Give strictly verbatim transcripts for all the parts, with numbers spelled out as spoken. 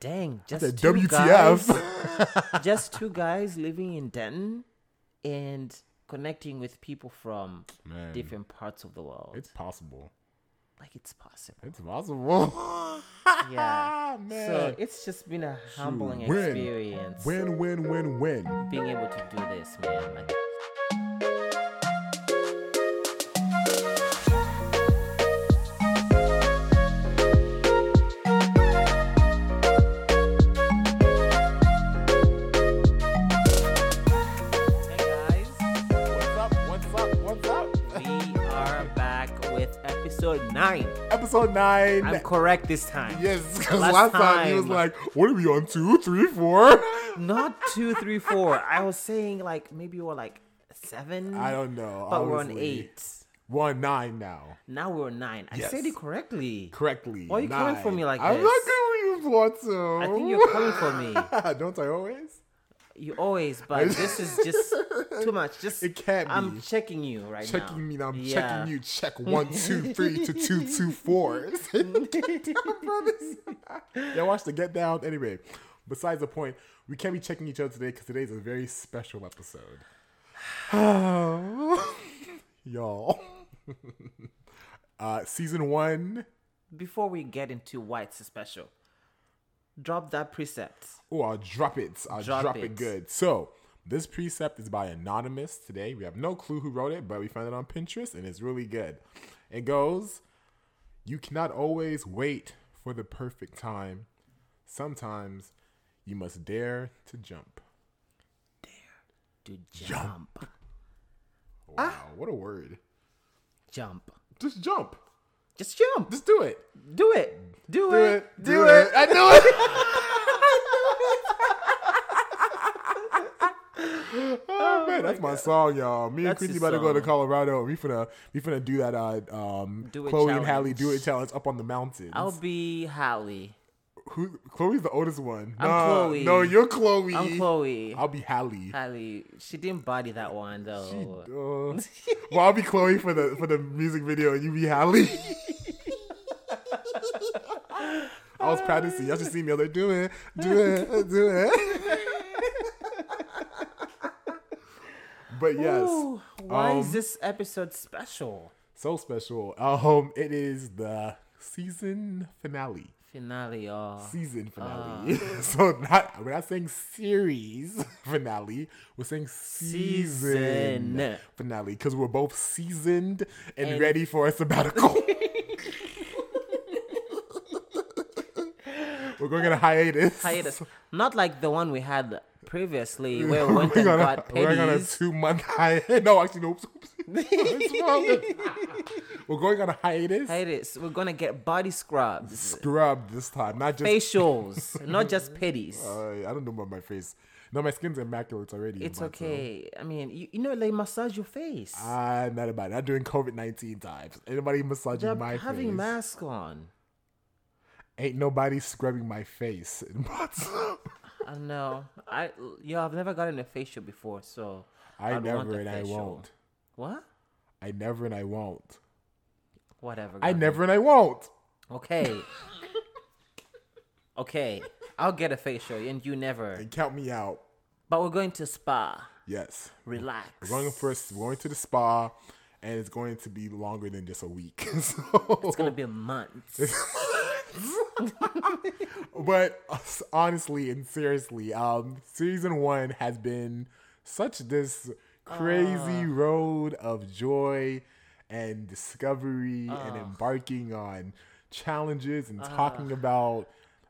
dang, just the two W T F. Guys, just two guys living in Denton and connecting with people from Man, different parts of the world. It's possible. Like, it's possible. It's possible. Yeah. Man. So it's just been a humbling win. experience. Win, win, win, win. Being able to do this, man. Like, Nine. Episode nine. I'm correct this time. Yes, because last, last time, time he was like, "What are we on? Two, three, four? Not two, three, four. I was saying like maybe we're like seven. I don't know. But honestly, we're on eight. We're on nine now. Now we're on nine. I yes. said it correctly. Correctly. Why are you nine. coming for me like I'm this? I'm not coming for you, Plato. I think you're coming for me. Don't I always? You always, but this is just too much. Just it can't be. I'm checking you right checking now. Checking me now. I'm yeah. checking you. Check one, two, three to two, two, four. Yeah, watch the Get Down. Anyway, besides the point, we can't be checking each other today because today's a very special episode. Y'all. Uh, season one. Before we get into why it's a special, drop that precept. Oh, I'll drop it. I'll drop, drop it. it good. So, this precept is by Anonymous today. We have no clue who wrote it, but we found it on Pinterest, and it's really good. It goes, you cannot always wait for the perfect time. Sometimes you must dare to jump. Dare to jump. jump. Wow, ah. what a word. Jump. Just jump. Just jump. Just do it. Do it. Do, do it. it. Do, do it. it. I know it. I know it. Oh, man. Oh, that's my, my song, y'all. Me that's and Chrissy about to go to Colorado. We finna, we finna do that. Uh, um, do it Chloe challenge. and Hallie do it challenge up on the mountains. I'll be Hallie. Who? Chloe's the oldest one. I'm nah, Chloe. No, you're Chloe. I'm Chloe. I'll be Hallie. Hallie. She didn't body that one though. She, uh, well, I'll be Chloe for the for the music video, and you be Hallie. I was practicing. Y'all should see me. I was like, do it, do it, do it. But yes, ooh, why um, is this episode special? So special. Um, it is the season finale. Finale, oh. Season finale. Uh, so not we're not saying series finale. We're saying season, season. finale because we're both seasoned and, and ready for a sabbatical. We're going on a hiatus. Hiatus. Not like the one we had previously where we went and got petties. We're going on a two-month hiatus. No, actually, no. We're going on a hiatus. Hiatus. We're going to get body scrubs. Scrub this time. Not just facials. Not just petties. Uh, I don't know about my face. No, my skin's immaculate already. It's okay. Time. I mean, you, you know, like, massage your face. Ah, not about it. Not during COVID nineteen times. Anybody massaging They're my having face. having masks on. Ain't nobody scrubbing my face. I know. I yo, I've never gotten a facial before, so I I'd never and facial. I won't. What? I never and I won't. Whatever. I God. never and I won't. Okay. Okay. I'll get a facial, and you never. And count me out. But we're going to spa. Yes. Relax. We're going first. We're going to the spa, and it's going to be longer than just a week. So it's going to be a month. But honestly and seriously, um, season one has been such this crazy uh, road of joy and discovery uh, and embarking on challenges and uh, talking about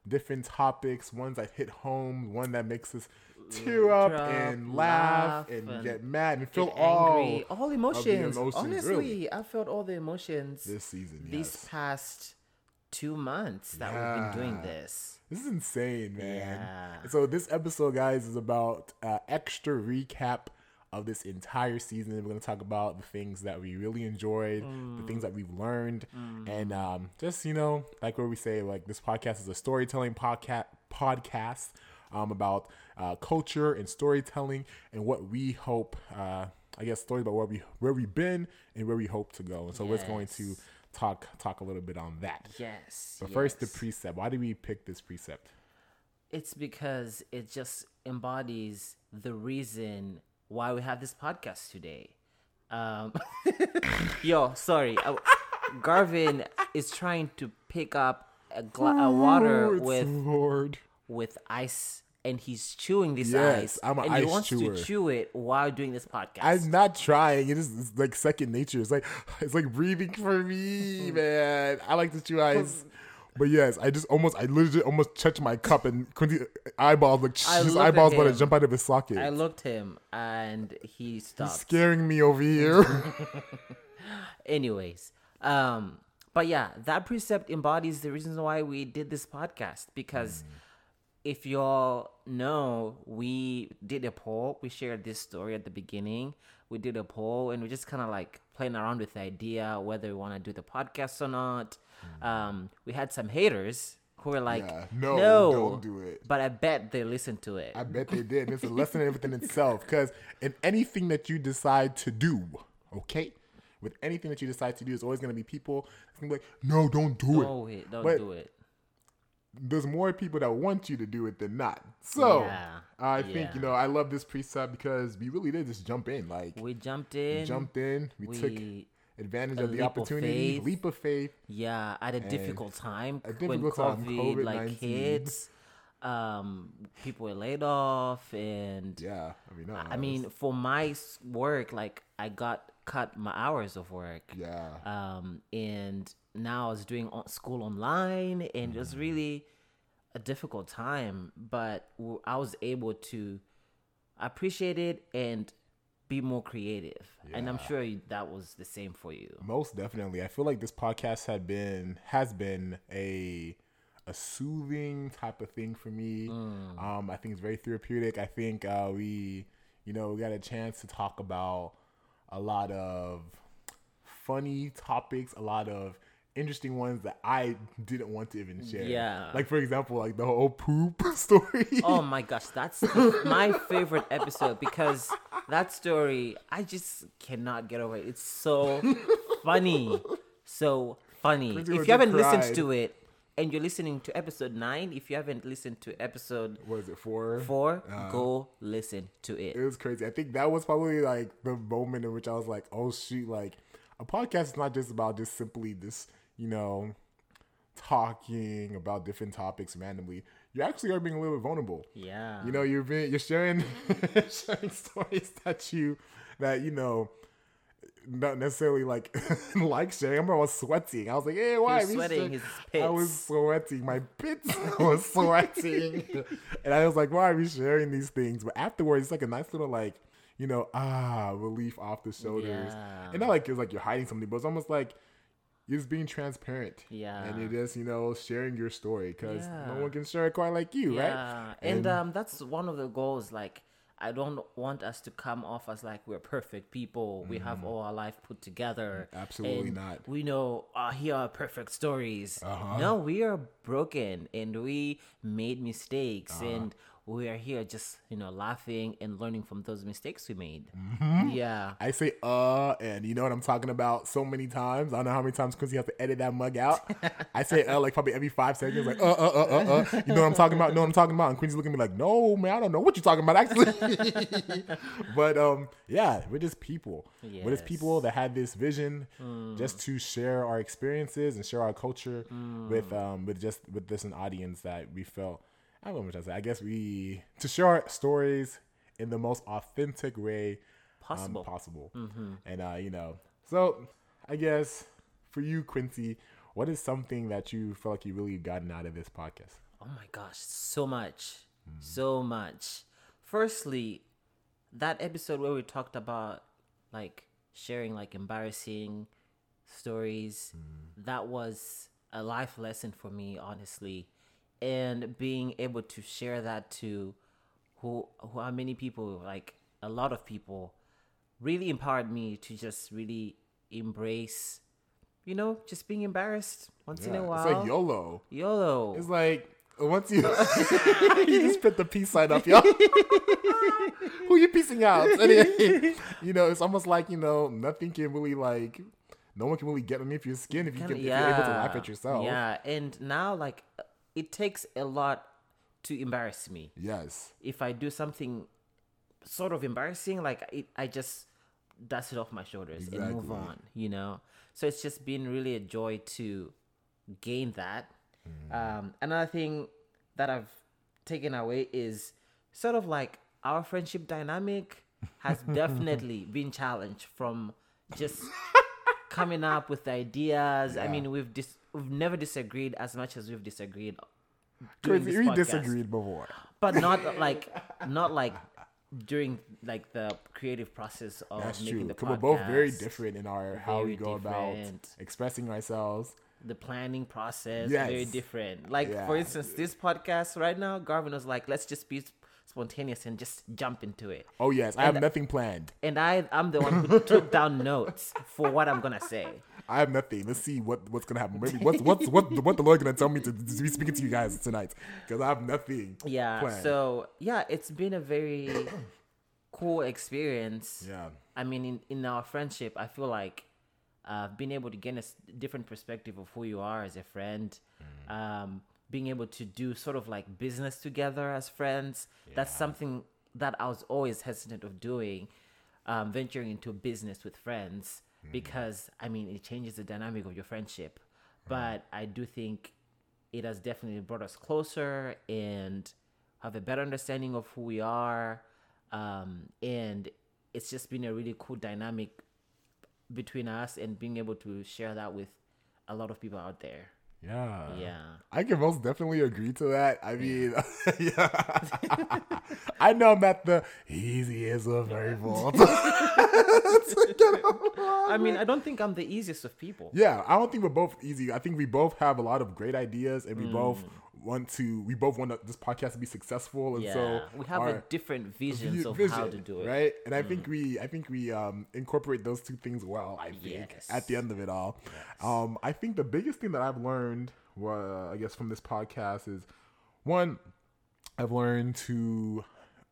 different topics, ones that hit home, one that makes us tear up drop, and laugh, laugh and, and get mad and feel all all emotions. emotions Honestly, really. I felt all the emotions this season, yes. This past Two months that yeah. we've been doing this. This is insane, man. Yeah. So this episode, guys, is about uh, extra recap of this entire season. We're going to talk about the things that we really enjoyed, mm. the things that we've learned, mm. and um, just, you know, like where we say, like, this podcast is a storytelling podca- podcast um, about uh, culture and storytelling and what we hope, uh, I guess, stories about where, we, where we've been and where we hope to go. And so yes. we're going to Talk talk a little bit on that. Yes. But yes. first, the precept. Why did we pick this precept? It's because it just embodies the reason why we have this podcast today. Um, yo, sorry. Uh, Garvin is trying to pick up a, gla- a water Lord, with Lord. with ice, and he's chewing this yes, ice. I'm an and ice he wants chewer. to chew it while doing this podcast. I'm not trying. It is it's like second nature. It's like it's like breathing for me, man. I like to chew ice. But yes, I just almost, I literally almost touched my cup, and Quincy's eyeballs, like, his eyeballs about to jump out of his socket. I looked him, and he stopped. He's scaring me over here. Anyways, um, but yeah, that precept embodies the reasons why we did this podcast. Because mm. if y'all know, we did a poll. We shared this story at the beginning. We did a poll, and we're just kind of like playing around with the idea whether we want to do the podcast or not. Um, we had some haters who were like, yeah, no, no, don't do it. But I bet they listened to it. I bet they did. It's a lesson in everything itself. Because in anything that you decide to do, okay, with anything that you decide to do, there's always going to be people that's going to be like, no, don't do don't it. it. Don't but do it. There's more people that want you to do it than not. So yeah, I yeah. think, you know, I love this precept because we really did just jump in. Like We jumped in. We jumped in. We, we took... advantage a of the opportunity, of leap of faith. Yeah, at a difficult time a difficult when time, COVID, COVID like hits, um, people were laid off, and yeah, I mean, no, I, I mean, for my work, like I got cut my hours of work. Yeah, um, and now I was doing school online, and mm. it was really a difficult time. But I was able to appreciate it and be more creative. Yeah. And I'm sure that was the same for you. Most definitely. I feel like this podcast had been has been a a soothing type of thing for me. Mm. Um, I think it's very therapeutic. I think uh, we, you know, we got a chance to talk about a lot of funny topics, a lot of interesting ones that I didn't want to even share. Yeah. Like, for example, like the whole poop story. Oh my gosh, that's my favorite episode because that story, I just cannot get over it. It's so funny. So funny. If you haven't cried. listened to it and you're listening to episode nine, if you haven't listened to episode... What is it, four? Four, uh, go listen to it. It was crazy. I think that was probably like the moment in which I was like, oh shoot, like a podcast is not just about just simply this... you know, talking about different topics randomly. You actually are being a little bit vulnerable. Yeah. You know, you're being, you're sharing, sharing stories that you, that, you know, not necessarily like, like sharing. I remember I was sweating. I was like, hey, why? He was sweating his pits. I was sweating. My pits was sweating. And I was like, why are we sharing these things? But afterwards, it's like a nice little like, you know, ah, relief off the shoulders. Yeah. And not like it's like you're hiding something, but it's almost like, you're just being transparent. Yeah. And you're just, you know, sharing your story because yeah. no one can share it quite like you, yeah. right? And, and um, that's one of the goals. Like, I don't want us to come off as like we're perfect people. Mm-hmm. We have all our life put together. Absolutely and not. We know, uh, here are perfect stories. Uh-huh. No, we are broken and we made mistakes. Uh-huh. And we are here just, you know, laughing and learning from those mistakes we made. Mm-hmm. Yeah. I say, uh, and you know what I'm talking about so many times. I don't know how many times Quincy has to edit that mug out. I say, uh, like probably every five seconds, like, uh, uh, uh, uh, uh. You know what I'm talking about? No, I'm talking about. And Quincy's looking at me like, no, man, I don't know what you're talking about, actually. But, um, yeah, we're just people. Yes. We're just people that had this vision mm. just to share our experiences and share our culture mm. with, um, with just, with this an audience that we felt. I don't know what I'm saying. I guess we to share our stories in the most authentic way possible. Um, possible. Mm-hmm. And uh, you know, so I guess for you, Quincy, what is something that you feel like you really gotten out of this podcast? Oh my gosh, so much, mm. so much. Firstly, that episode where we talked about like sharing like embarrassing stories, mm. that was a life lesson for me, honestly. And being able to share that to who, who are many people, like a lot of people, really empowered me to just really embrace, you know, just being embarrassed once yeah, in a while. It's like YOLO. YOLO. It's like once you, you just put the peace sign up, y'all. Who you peacing out? You know, it's almost like, you know, nothing can really like, no one can really get underneath your skin if, you can, yeah. if you're able to laugh at yourself. Yeah, and now like... it takes a lot to embarrass me. Yes. If I do something sort of embarrassing, like it, I just dust it off my shoulders exactly. and move on, you know? So it's just been really a joy to gain that. Mm-hmm. Um, another thing that I've taken away is sort of like our friendship dynamic has definitely been challenged from just coming up with ideas. Yeah. I mean, we've dis- we've never disagreed as much as we've disagreed during this we podcast. Disagreed before, but not like not like during like the creative process of That's making true. The podcast. We're both very different in our very how we go different. About expressing ourselves. The planning process yes. very different. Like yeah. for instance, this podcast right now, Garvin was like, "Let's just be." Spontaneous and just jump into it. Oh yes, I and, have nothing planned. And I, I'm the one who took down notes for what I'm gonna say. I have nothing. Let's see what, what's gonna happen. Maybe what's what's what what the Lord gonna tell me to, to be speaking to you guys tonight because I have nothing. Yeah. Planned. So yeah, it's been a very cool experience. Yeah. I mean, in, in our friendship, I feel like uh, being able to gain a different perspective of who you are as a friend. Mm. Um, being able to do sort of like business together as friends. Yeah. That's something that I was always hesitant of doing, um, venturing into business with friends, mm. because, I mean, it changes the dynamic of your friendship. Mm. But I do think it has definitely brought us closer and have a better understanding of who we are. Um, and it's just been a really cool dynamic between us and being able to share that with a lot of people out there. Yeah. Yeah. I can most definitely agree to that. I mean, yeah. I know I'm at the easiest of people. I mean, I don't think I'm the easiest of people. Yeah, I don't think we're both easy. I think we both have a lot of great ideas and we mm. both want to we both want this podcast to be successful and yeah. so we have our, a different visions of vision, how to do it. Right? And I mm. think we I think we um incorporate those two things well, I think yes. at the end of it all. Yes. Um I think the biggest thing that I've learned uh, I guess from this podcast is one, I've learned to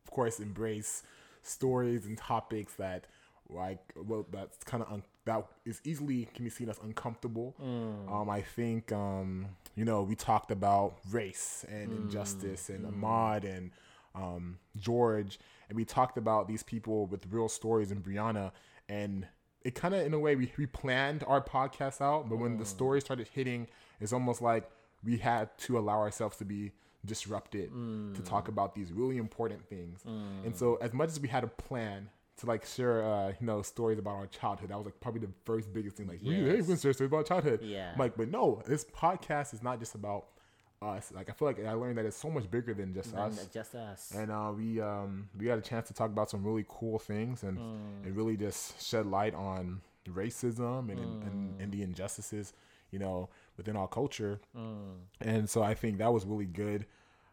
of course embrace stories and topics that like well that's kind of un- that is easily can be seen as uncomfortable. Mm. Um, I think um, you know we talked about race and mm. injustice and mm. Ahmad and um, George, and we talked about these people with real stories and Brianna, and it kind of in a way we, we planned our podcast out, but mm. when the story started hitting, it's almost like we had to allow ourselves to be disrupted mm. to talk about these really important things. Mm. And so as much as we had a plan to like share, uh, you know, stories about our childhood. That was like probably the first biggest thing. Like, yes. hey, we can share stories about childhood. Yeah. I'm like, but no, this podcast is not just about us. Like, I feel like I learned that it's so much bigger than just than us. Just us. And uh, we um we got a chance to talk about some really cool things and mm. and really just shed light on racism and mm. and, and the injustices, you know, within our culture. Mm. And so I think that was really good.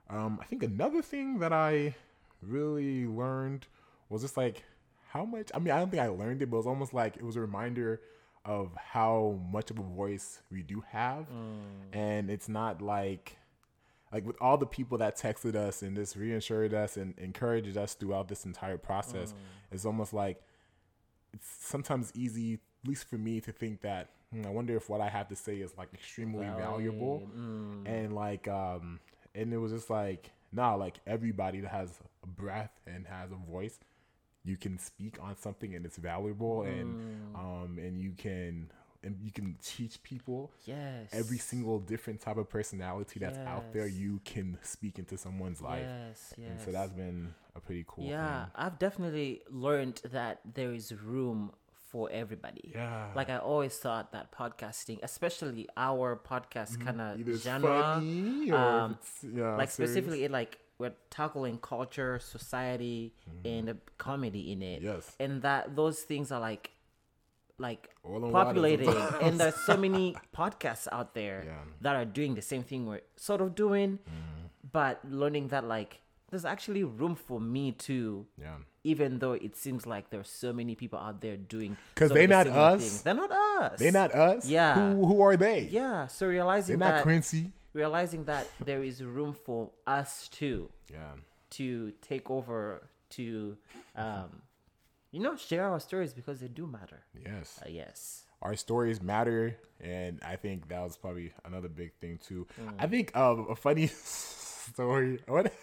Um, I think another thing that I really learned was just like. How much? I mean, I don't think I learned it, but it was almost like it was a reminder of how much of a voice we do have. Mm. And it's not like, like with all the people that texted us and just reassured us and encouraged us throughout this entire process, mm. it's almost like it's sometimes easy, at least for me, to think that mm, I wonder if what I have to say is like extremely right. valuable. Mm. And like, um, and it was just like, nah, like everybody that has a breath and has a voice. You can speak on something and it's valuable, and mm. um, and you can and you can teach people. Yes, every single different type of personality that's yes. out there, you can speak into someone's life. Yes, yes. And so that's been a pretty cool. Yeah, thing. I've definitely learned that there is room for everybody. Yeah, like I always thought that podcasting, especially our podcast kind of genre, funny or um, yeah, like serious. Specifically it like. We're tackling culture, society, mm. and a comedy in it. Yes. And that those things are like like populating. And there's so many podcasts out there yeah. that are doing the same thing we're sort of doing, mm. but learning that like there's actually room for me too. Yeah. Even though it seems like there's so many people out there doing because so they're not us. Things. They're not us. They're not us. Yeah. Who who are they? Yeah. So realizing they're that not Quincy. Realizing that there is room for us too, yeah, to take over, to, um, you know, share our stories because they do matter. Yes, uh, yes, our stories matter, and I think that was probably another big thing too. Mm. I think um, a funny story. What?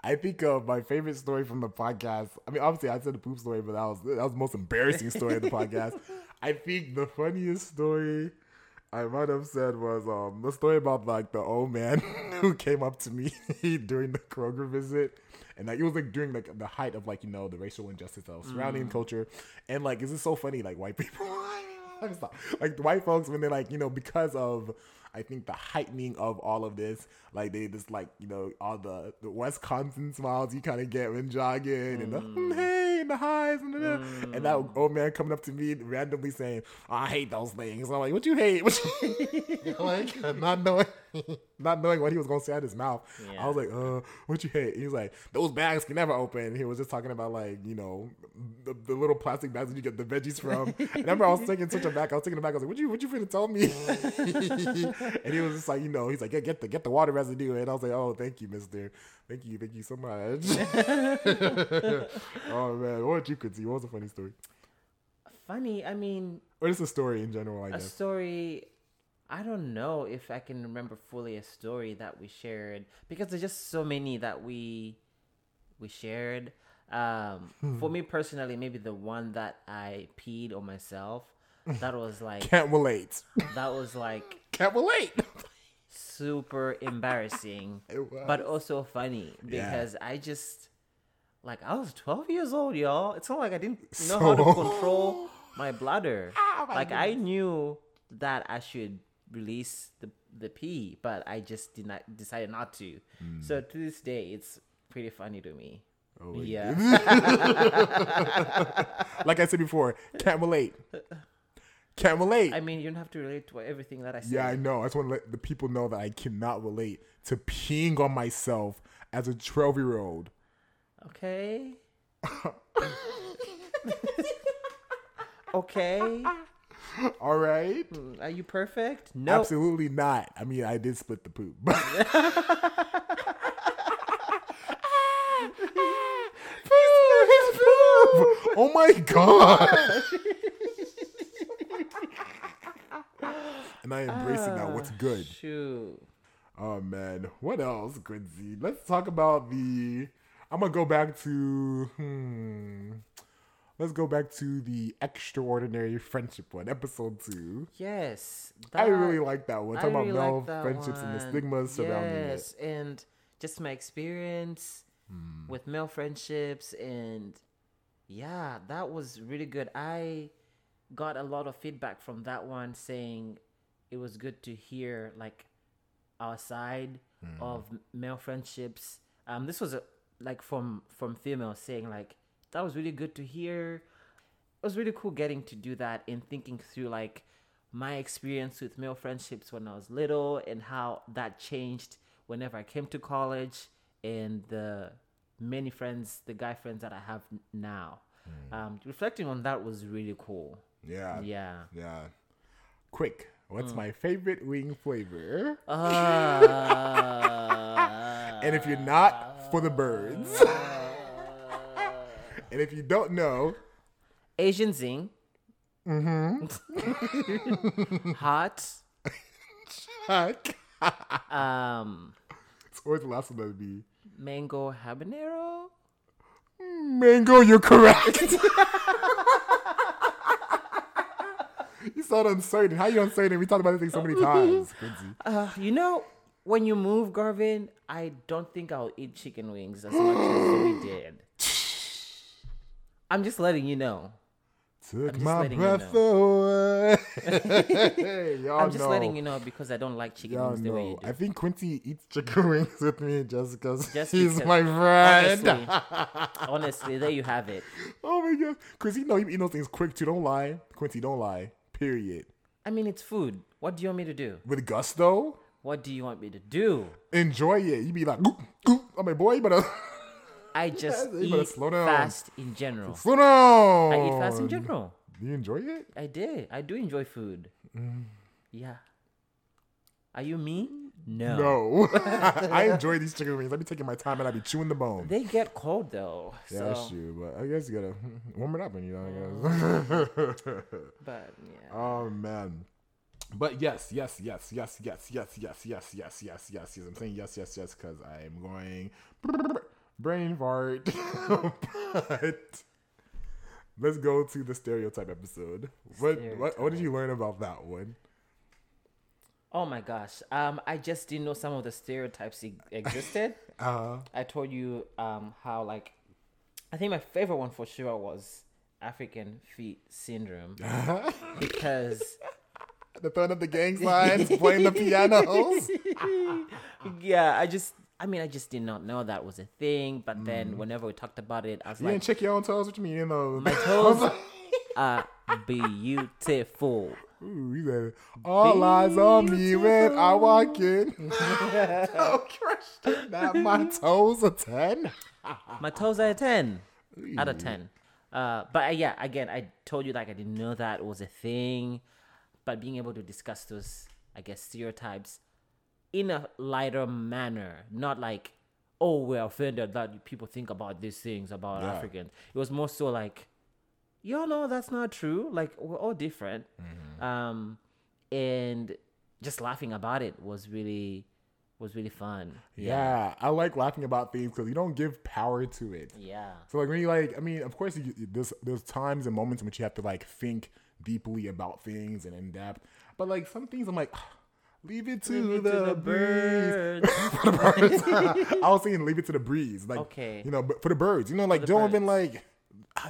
I think of my favorite story from the podcast. I mean, obviously, I said the poop story, but that was that was the most embarrassing story of the podcast. I think the funniest story I might have said was um, the story about like the old man who came up to me during the Kroger visit, and like it was like during like the height of like you know the racial injustice of surrounding mm. culture, and like it's just so funny like white people, not, like the white folks when they're like you know because of. I think the heightening of all of this, like they just like, you know, all the, the Wisconsin smiles you kind of get when jogging mm. and the mm, hey and the highs and, mm. and that old man coming up to me randomly saying, oh, I hate those things. And I'm like, what you hate? What you hate? Like not knowing, not knowing what he was going to say out of his mouth. Yeah. I was like, uh, what you hate? And he was like, those bags can never open. And he was just talking about like, you know, the, the little plastic bags that you get the veggies from. And I remember I was taking such a back. I was taking it back. I was like, what you, what you finna tell me? And he was just like, you know, he's like, yeah, get the get the water residue. And I was like, oh, thank you, mister. Thank you. Thank you so much. Oh, man. What you could see. What was a funny story? Funny? I mean. Or just a story in general, I a guess. A story. I don't know if I can remember fully a story that we shared. Because there's just so many that we we shared. Um, for me personally, maybe the one that I peed on myself. That was like. Can't relate. That was like. Can't relate. Super embarrassing, but also funny because yeah. I just like I was twelve years old, y'all. It's not like I didn't know so... how to control my bladder. Oh, my like goodness. I knew that I should release the the pee, but I just did not decided not to. Mm. So to this day, it's pretty funny to me. Oh, yeah. Like I said before, can't relate. Can't relate. I mean, you don't have to relate to everything that I say. Yeah, I know. I just want to let the people know that I cannot relate to peeing on myself as a twelve-year-old. Okay. Okay. All right. Are you perfect? No. Nope. Absolutely not. I mean, I did split the poop. Oh, my God. And I embrace ah, it now. What's good? Shoot. Oh, man. What else, Quincy? Let's talk about the... I'm going to go back to... Hmm, let's go back to the Extraordinary Friendship one, episode two. Yes. That, I really like that one. Talking really about male like friendships one. And the stigmas surrounding it. Yes, and just my experience mm. with male friendships. And yeah, that was really good. I... got a lot of feedback from that one saying it was good to hear like our side mm. of male friendships. Um, this was a, like from, from females saying like, that was really good to hear. It was really cool getting to do that and thinking through like my experience with male friendships when I was little and how that changed whenever I came to college and the many friends, the guy friends that I have now. Mm. Um, reflecting on that was really cool. Yeah. Yeah. Yeah. Quick. What's mm. my favorite wing flavor? Uh, and if you're not, for the birds. Uh, and if you don't know. Asian zing. Mm-hmm. Hot. Chuck. um, it's always the last one that would be. Mango habanero. Mango, you're correct. You sound uncertain. How are you uncertain? We talked about this thing so many times. Uh, you know, when you move, Garvin, I don't think I'll eat chicken wings as much as we did. I'm just letting you know. Took my breath you know. away. Y'all I'm just know. letting you know because I don't like chicken Y'all wings the know. way you do. I think Quincy eats chicken wings with me just because he's my friend. Honestly, honestly, there you have it. Oh my God. Quincy, you know, you eat those things quick too. Don't lie. Quincy, don't lie. Period. I mean, it's food. What do you want me to do? With gusto? What do you want me to do? Enjoy it. You be like, goop, goop. I'm like, boy, you better... I just yeah, eat slow down. fast in general. Slow down. I eat fast in general. Do you enjoy it? I did. I do enjoy food. Mm. Yeah. Are you me? No. No. I enjoy these chicken wings. I be taking my time and I be chewing the bone. They get cold though. Yeah, that's so. true. But I guess you gotta warm it up and you know. I guess. But yeah. Oh man. But yes, yes, yes, yes, yes, yes, yes, yes, yes, yes, yes, yes. I'm saying yes, yes, yes, because I'm going brain fart. But let's go to the stereotype episode. Stereotype. What, what what did you learn about that one? Oh my gosh. Um, I just didn't know some of the stereotypes existed. uh, I told you um how, like, I think my favorite one for sure was African feet syndrome. Because the throwing up the gang signs, playing the pianos. Yeah, I just, I mean, I just did not know that was a thing. But then mm. whenever we talked about it, I was you like... You didn't check your own toes? What you mean? You know, my toes are beautiful. Ooh, you said, all beautiful. Eyes on me when I walk in. Oh, Christian. Now my toes are ten. My toes are a ten. Ooh. Out of ten. Uh, but uh, yeah, again, I told you, like, I didn't know that was a thing. But being able to discuss those, I guess, stereotypes in a lighter manner, not like, oh, we're offended that people think about these things about yeah. Africans. It was more so like, y'all know that's not true. Like, we're all different. Mm-hmm. Um, and just laughing about it was really, was really fun. Yeah. yeah. I like laughing about things because you don't give power to it. Yeah. So like when you like, I mean, of course, you, there's, there's times and moments in which you have to like think deeply about things and in depth, but like some things I'm like, oh, leave it to, leave the, it to the birds. For the birds. I was saying leave it to the breeze, like okay. you know, but for the birds, you know, like don't birds. even like,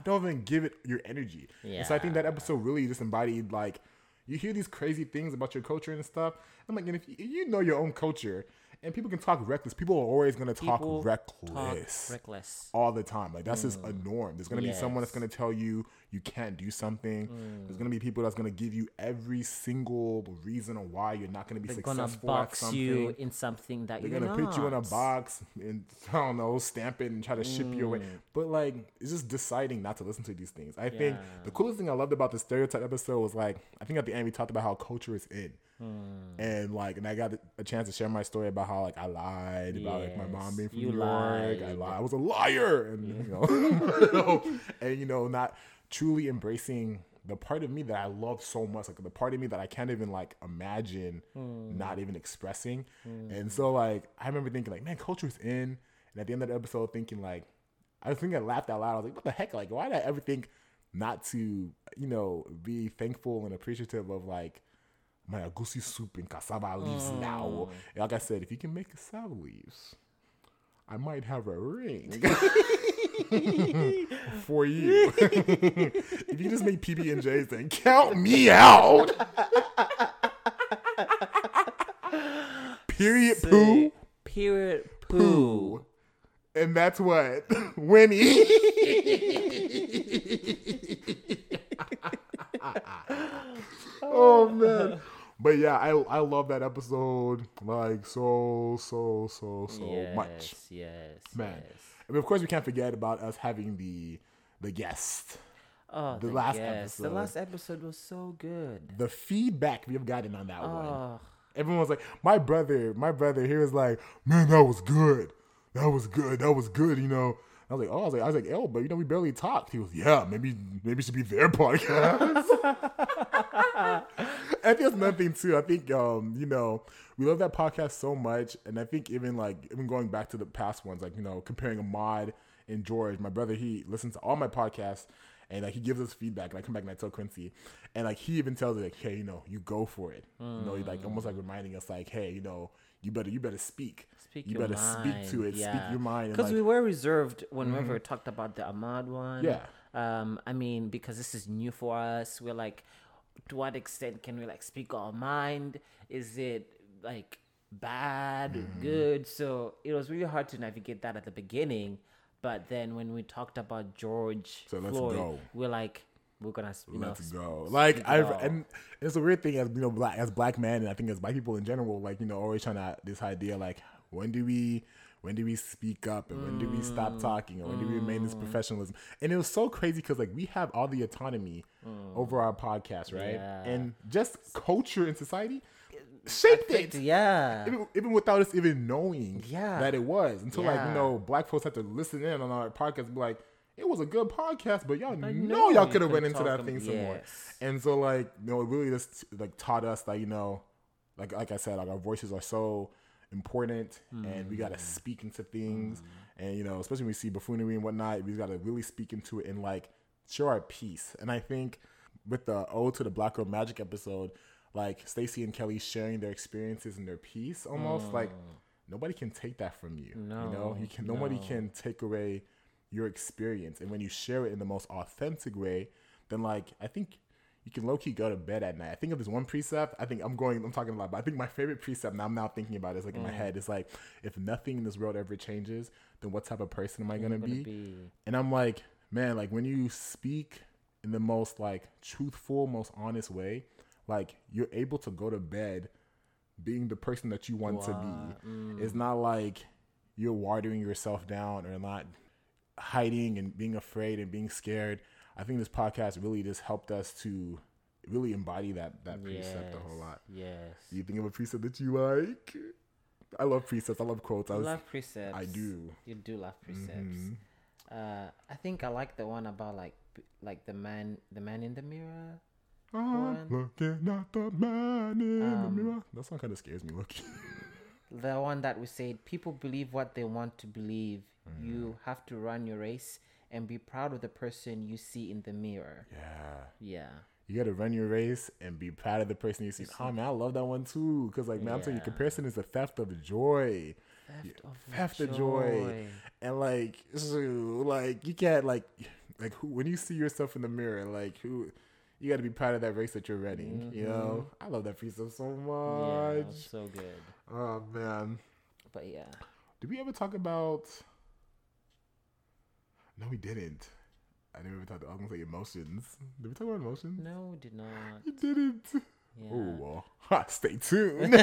don't even give it your energy. Yeah. And so I think that episode really just embodied like, you hear these crazy things about your culture and stuff. I'm like, and if you, you know your own culture. And people can talk reckless. People are always going to talk reckless, talk reckless all the time. Like that's mm. just a norm. There's going to yes. be someone that's going to tell you you can't do something. Mm. There's going to be people that's going to give you every single reason on why you're not going to be They're successful gonna at something. They're going to box you in something that They're you're gonna not. They're going to put you in a box and I don't know, stamp it and try to mm. ship you away. But like, it's just deciding not to listen to these things. I yeah. think the coolest thing I loved about the stereotype episode was like, I think at the end we talked about how culture is in. Hmm. And like, and I got a chance to share my story about how like I lied yes. about like my mom being from you New lied. York. I lied. I was a liar, and yeah. you know, you know, and you know, not truly embracing the part of me that I love so much, like the part of me that I can't even like imagine hmm. not even expressing. Hmm. And so like, I remember thinking like, man, culture's in. And at the end of the episode, thinking like, I was thinking I laughed out loud. I was like, what the heck? Like, why did I ever think not to, you know, be thankful and appreciative of like. My agusi soup and cassava leaves mm. now. And like I said, if you can make cassava leaves, I might have a ring for you. If you just make P B and J's, then count me out. Period See, poo. Period poo. poo. And that's what Winnie. Oh man. But yeah, I I love that episode like so so so so yes, much. Yes, man. Yes. I mean, of course, we can't forget about us having the the guest. Oh, the, the last guest. episode. The last episode was so good. The feedback we have gotten on that oh. one. Everyone was like, my brother, my brother. He was like, man, that was good. That was good. That was good. You know. I was like, oh, I was like, I was like, oh, but you know, we barely talked. He was, yeah, maybe, maybe it should be their podcast. I think that's another thing too. I think, um, you know, we love that podcast so much, and I think even like even going back to the past ones, like you know, comparing Ahmad and George, my brother, he listens to all my podcasts, and like he gives us feedback, and I come back and I tell Quincy, and like he even tells it, like, hey, you know, you go for it. Mm. You know, like almost like reminding us, like, hey, you know. You better, you better speak. Speak you your better mind. Speak to it. Yeah. Speak your mind. Because like, we were reserved whenever mm-hmm. we talked about the Ahmad one. Yeah. Um. I mean, because this is new for us, we're like, to what extent can we like speak our mind? Is it like bad, mm-hmm. good? So it was really hard to navigate that at the beginning. But then when we talked about George, so let's Floyd, go. We're like. We're gonna you know, let's go. Like I and it's a weird thing as you know, black as black men and I think as black people in general, like you know, always trying to this idea like when do we when do we speak up and mm. when do we stop talking and when mm. do we remain this professionalism? And it was so crazy because like we have all the autonomy mm. over our podcast, right? Yeah. And just culture and society shaped think, it, yeah. Even, even without us even knowing, yeah. that it was until yeah. like you know, black folks had to listen in on our podcast, and be like. it was a good podcast, but y'all know, know y'all could have went into that thing yes. some more. And so, like, you know, it really just, like, taught us that, you know, like like I said, like, our voices are so important, mm-hmm. and we got to speak into things. Mm-hmm. And, you know, especially when we see buffoonery and whatnot, we got to really speak into it and, like, show our piece. And I think with the Ode to the Black Girl Magic episode, like, Stacey and Kelly sharing their experiences and their piece almost, mm. like, nobody can take that from you. No, you know, you can, no. nobody can take away your experience. And when you share it in the most authentic way, then, like, I think you can low-key go to bed at night. I think of this one precept. I think I'm going, I'm talking a lot, but I think my favorite precept, now I'm now thinking about it, it's like mm. in my head, it's like, if nothing in this world ever changes, then what type of person am I going to be? be? And I'm like, man, like, when you speak in the most, like, truthful, most honest way, like, you're able to go to bed being the person that you want wow. to be. Mm. It's not like you're watering yourself down or not hiding and being afraid and being scared. I think this podcast really just helped us to really embody that that precept yes. a whole lot. Yes. Do you think of a precept that you like? I love precepts. I love quotes. I was, love precepts. I do. You do love precepts. Mm-hmm. Uh, I think I like the one about like like the man the man in the mirror. I'm looking at the man in um, the mirror. That song kind of scares me. Look, the one that we said, people believe what they want to believe. Mm. You have to run your race and be proud of the person you see in the mirror. Yeah, yeah. You got to run your race and be proud of the person you see. You see. Oh man, I love that one too. Because like, man, yeah. I'm telling you, comparison is the theft of joy. Theft yeah, of theft of joy. joy. And like, like you can't like, like who, when you see yourself in the mirror, like who. You got to be proud of that race that you're running, mm-hmm. you know? I love that precept so much. Yeah, so good. Oh, man. But, yeah. Did we ever talk about... No, we didn't. I never talked about... I was going to say emotions. Did we talk about emotions? No, we did not. You didn't. Yeah. Oh, well. Ha, stay tuned.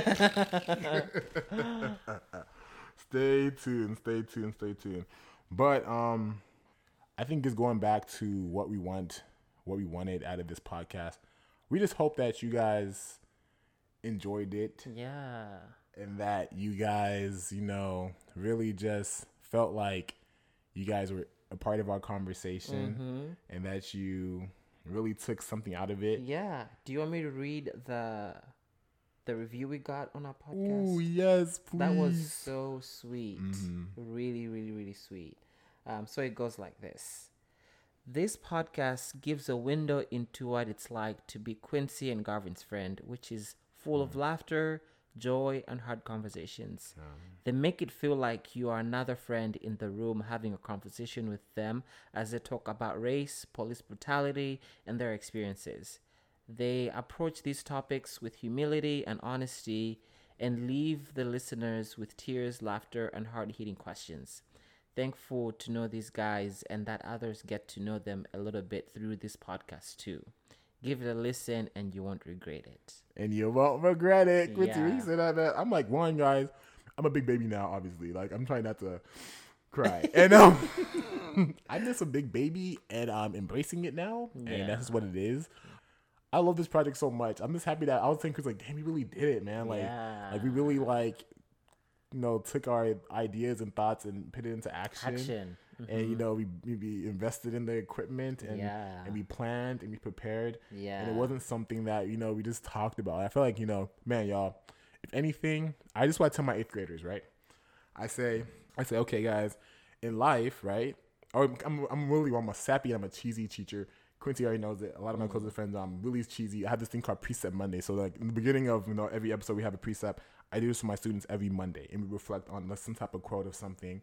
Stay tuned, stay tuned, stay tuned. But um, I think just going back to what we want... what we wanted out of this podcast. We just hope that you guys enjoyed it. Yeah. And that you guys, you know, really just felt like you guys were a part of our conversation mm-hmm. and that you really took something out of it. Yeah. Do you want me to read the the review we got on our podcast? Oh, yes, please. That was so sweet. Mm-hmm. Really, really, really sweet. Um, so it goes like this. This podcast gives a window into what it's like to be Quincy and Garvin's friend, which is full mm. of laughter, joy, and hard conversations. Um. They make it feel like you are another friend in the room having a conversation with them as they talk about race, police brutality, and their experiences. They approach these topics with humility and honesty and leave the listeners with tears, laughter, and hard-hitting questions. Thankful to know these guys and that others get to know them a little bit through this podcast too. Give it a listen and you won't regret it. And you won't regret it. With yeah. reason I bet. I'm like, one, guys, I'm a big baby now, obviously. Like, I'm trying not to cry. And um, I'm just a big baby and I'm embracing it now. Yeah. And that's what it is. I love this project so much. I'm just happy that I was thinking, cause like, damn, we really did it, man. Like, yeah. like we really like... you know, took our ideas and thoughts and put it into action. Action. Mm-hmm. And, you know, we, we invested in the equipment and, yeah. and we planned and we prepared. Yeah. And it wasn't something that, you know, we just talked about. I feel like, you know, man, y'all, if anything, I just want to tell my eighth graders, right? I say, I say, okay, guys, in life, right? I'm, I'm, I'm really, I'm a sappy, I'm a cheesy teacher. Quincy already knows it. A lot of my mm-hmm. closest friends, um, really cheesy. I have this thing called Precept Monday. So, like, in the beginning of, you know, every episode, we have a precept. I do this for my students every Monday, and we reflect on some type of quote of something.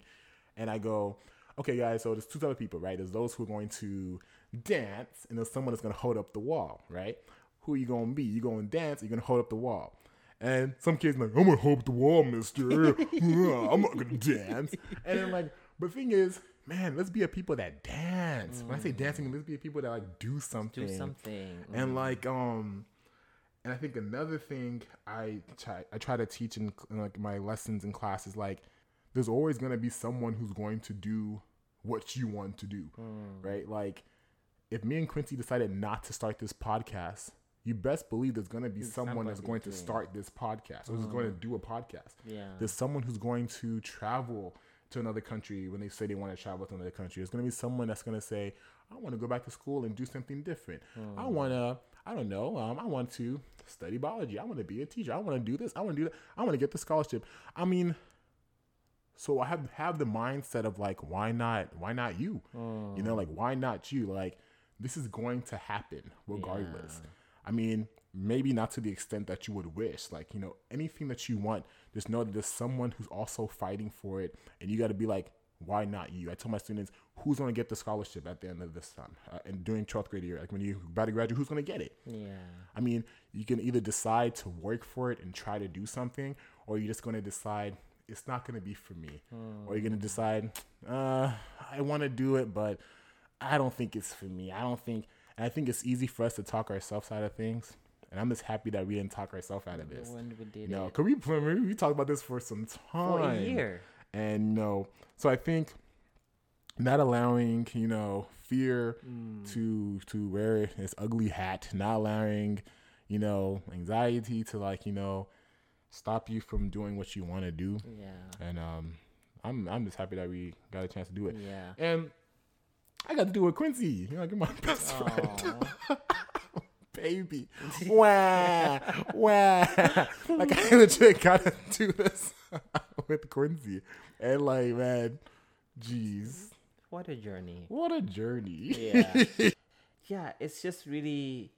And I go, okay, guys, so there's two types of people, right? There's those who are going to dance, and there's someone that's going to hold up the wall, right? Who are you going to be? You're going to dance, or you're going to hold up the wall. And some kids are like, I'm going to hold up the wall, mister. I'm not going to dance. And I'm like, but the thing is, man, let's be a people that dance. Mm. When I say dancing, let's be a people that, like, do something. Do something. Mm. And, like, um... and I think another thing I try, I try to teach in, in like my lessons in class is like, there's always going to be someone who's going to do what you want to do, mm. right? Like, if me and Quincy decided not to start this podcast, you best believe there's going to be it's someone that's going doing. to start this podcast, or mm. who's going to do a podcast. Yeah. There's someone who's going to travel to another country when they say they want to travel to another country. There's going to be someone that's going to say, I want to go back to school and do something different. Mm. I want to, I don't know, um, I want to study biology. I want to be a teacher. I want to do this. I want to do that. I want to get the scholarship. I mean, so I have have the mindset of like, why not? Why not you? Mm. You know, like, why not you? Like, this is going to happen regardless. Yeah. I mean, maybe not to the extent that you would wish. Like, you know, anything that you want, just know that there's someone who's also fighting for it. And you got to be like, why not you? I tell my students, who's going to get the scholarship at the end of this time? Uh, and during twelfth grade year, like when you're about to graduate, who's going to get it? Yeah. I mean, you can either decide to work for it and try to do something, or you're just going to decide it's not going to be for me. Mm. Or you're going to decide, uh, I want to do it, but I don't think it's for me. I don't think, and I think it's easy for us to talk ourselves out of things. And I'm just happy that we didn't talk ourselves out of this. When we did you know, it. Cause we, we talked about this for some time. For a year. And no. So I think not allowing, you know, fear mm. to to wear this ugly hat, not allowing, you know, anxiety to like, you know, stop you from doing what you want to do. Yeah. And um I'm I'm just happy that we got a chance to do it. Yeah. And I got to do it with Quincy. You know, you're my best Aww. friend. Baby, wow, wow! Like I legit gotta do this with Quincy, and like, man, jeez, what a journey! What a journey! Yeah, yeah. It's just really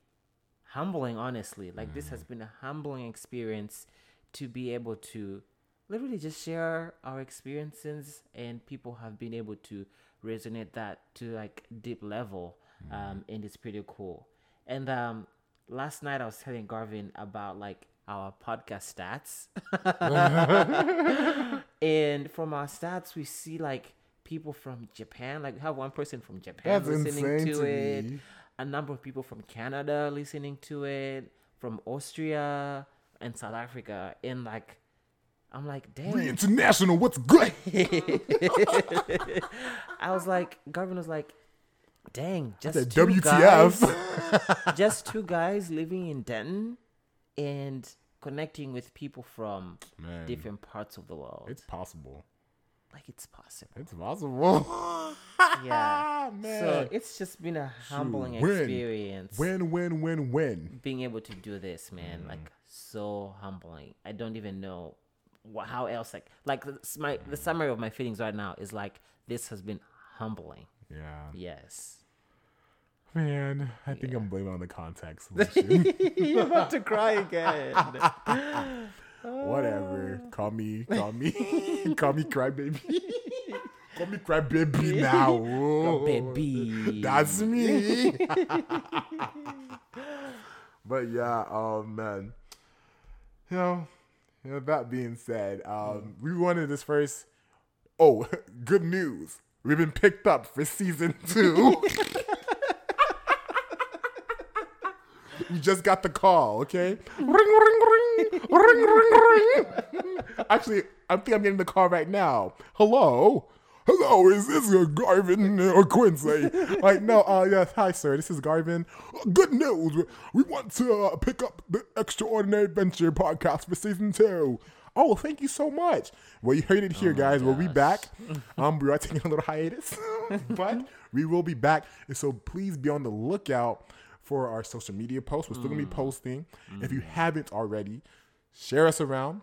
humbling, honestly. Like mm. this has been a humbling experience to be able to literally just share our experiences, and people have been able to resonate that to like deep level, mm. um, and it's pretty cool. And um, last night I was telling Garvin about like our podcast stats, and from our stats we see like people from Japan. Like we have one person from Japan That's listening to, to it, a number of people from Canada listening to it, from Austria and South Africa, and like I'm like, damn, we're international. What's good? I was like, Garvin was like. Dang, just the two W T F. Guys, just two guys living in Denton and connecting with people from Man, different parts of the world. It's possible. Like it's possible. It's possible. Yeah. Man. So it's just been a humbling win. experience. Win, win, win, win. Being able to do this, man, mm. like so humbling. I don't even know what, how else. Like, like my the summary of my feelings right now is like this has been humbling. Yeah. Yes. Man, I yeah. think I'm blaming on the contact solution. You're about to cry again. Whatever. Call me, call me, call me crybaby. Call me crybaby now. Oh, baby. That's me. But yeah, oh man. You know, you know, that being said, um, mm. we wanted this first. Oh, good news. We've been picked up for season two. You just got the call, okay? Ring, ring, ring. Ring, ring, ring. Actually, I think I'm getting the call right now. Hello? Hello, is this Garvin or Quincy? Like, no, uh, yes, hi, sir. This is Garvin. Good news. We want to uh, pick up the Extraordinary Adventure podcast for season two. Oh, thank you so much. Well, you heard it here, oh guys. Gosh. We'll be back. Um, we are taking a little hiatus, but we will be back. And so please be on the lookout for our social media posts. We're still mm. going to be posting. Mm. If you haven't already, share us around.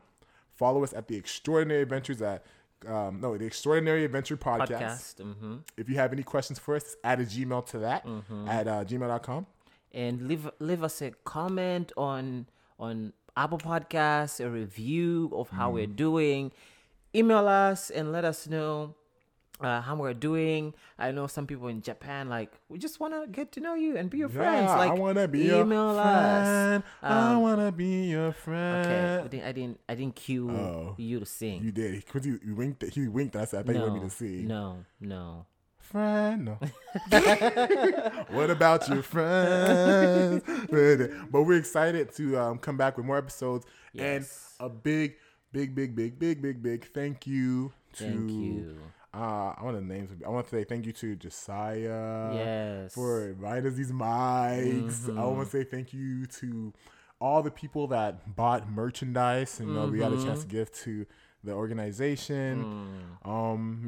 Follow us at The Extraordinary Adventures at, um, no, The Extraordinary Adventure Podcast. Podcast. Mm-hmm. If you have any questions for us, add a Gmail to that mm-hmm. at uh, gmail dot com. And leave, leave us a comment on on. Apple Podcasts, a review of how mm. we're doing. Email us and let us know uh, how we're doing. I know some people in Japan, like, we just want to get to know you and be your yeah, friends. Like, I want to be email your friend. Um, I want to be your friend. Okay, I didn't, I didn't, I didn't cue oh, you to sing. You did. He, he winked. He winked at us. I thought no, you wanted me to sing. No, no. Friend, no. What about your friends? But we're excited to um, come back with more episodes. Yes. And a big, big, big, big, big, big, big thank you to. Thank you. Uh, I want to name. I want to say thank you to Josiah. Yes. For inviting us these mics. Mm-hmm. I want to say thank you to all the people that bought merchandise and mm-hmm. uh, we got a chance to give to the organization. Mm. Um,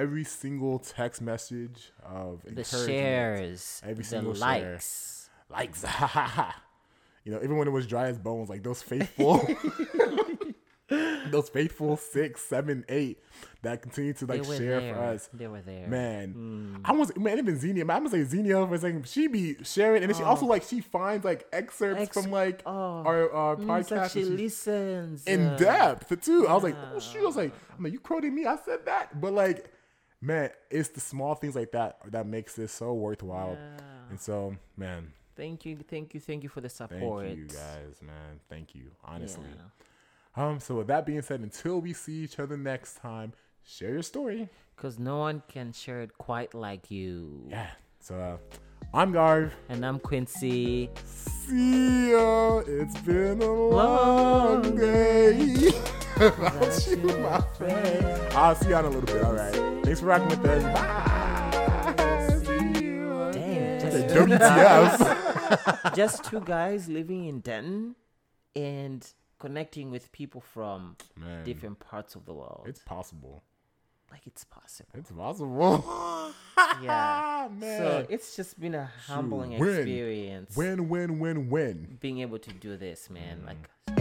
every single text message of encouragement, the shares, every single the likes, share. likes, you know, even when it was dry as bones, like those faithful, those faithful six, seven, eight that continued to like share there. for us. They were there, man. Mm. I was man, even Xenia. Man, I'm gonna say Xenia for a second. She be sharing, and then oh. she also like she finds like excerpts Ex- from like oh. our, our mm, podcast. Like she, she listens in yeah. depth too. I was like, oh shoot! I was like, I mean, you quoted me. I said that, but like, man, it's the small things like that that makes this so worthwhile. Yeah. And so, man, thank you, thank you, thank you for the support. Thank you guys, man. Thank you, honestly. Yeah. Um, so with that being said, until we see each other next time, share your story. Because no one can share it quite like you. Yeah. So uh, I'm Garv. And I'm Quincy. See ya. It's been a long, long day. Without you, my friend. friend. I'll see you in a little bit. All right. Thanks for rocking with us. Bye. See you. Damn. Just, just, W T F. Just two guys living in Denton and connecting with people from Man, different parts of the world. It's possible. Like, it's possible. It's possible. yeah. Man. So, it's just been a humbling Shoot. experience. Win, win, win, win. Being able to do this, man. Mm. Like...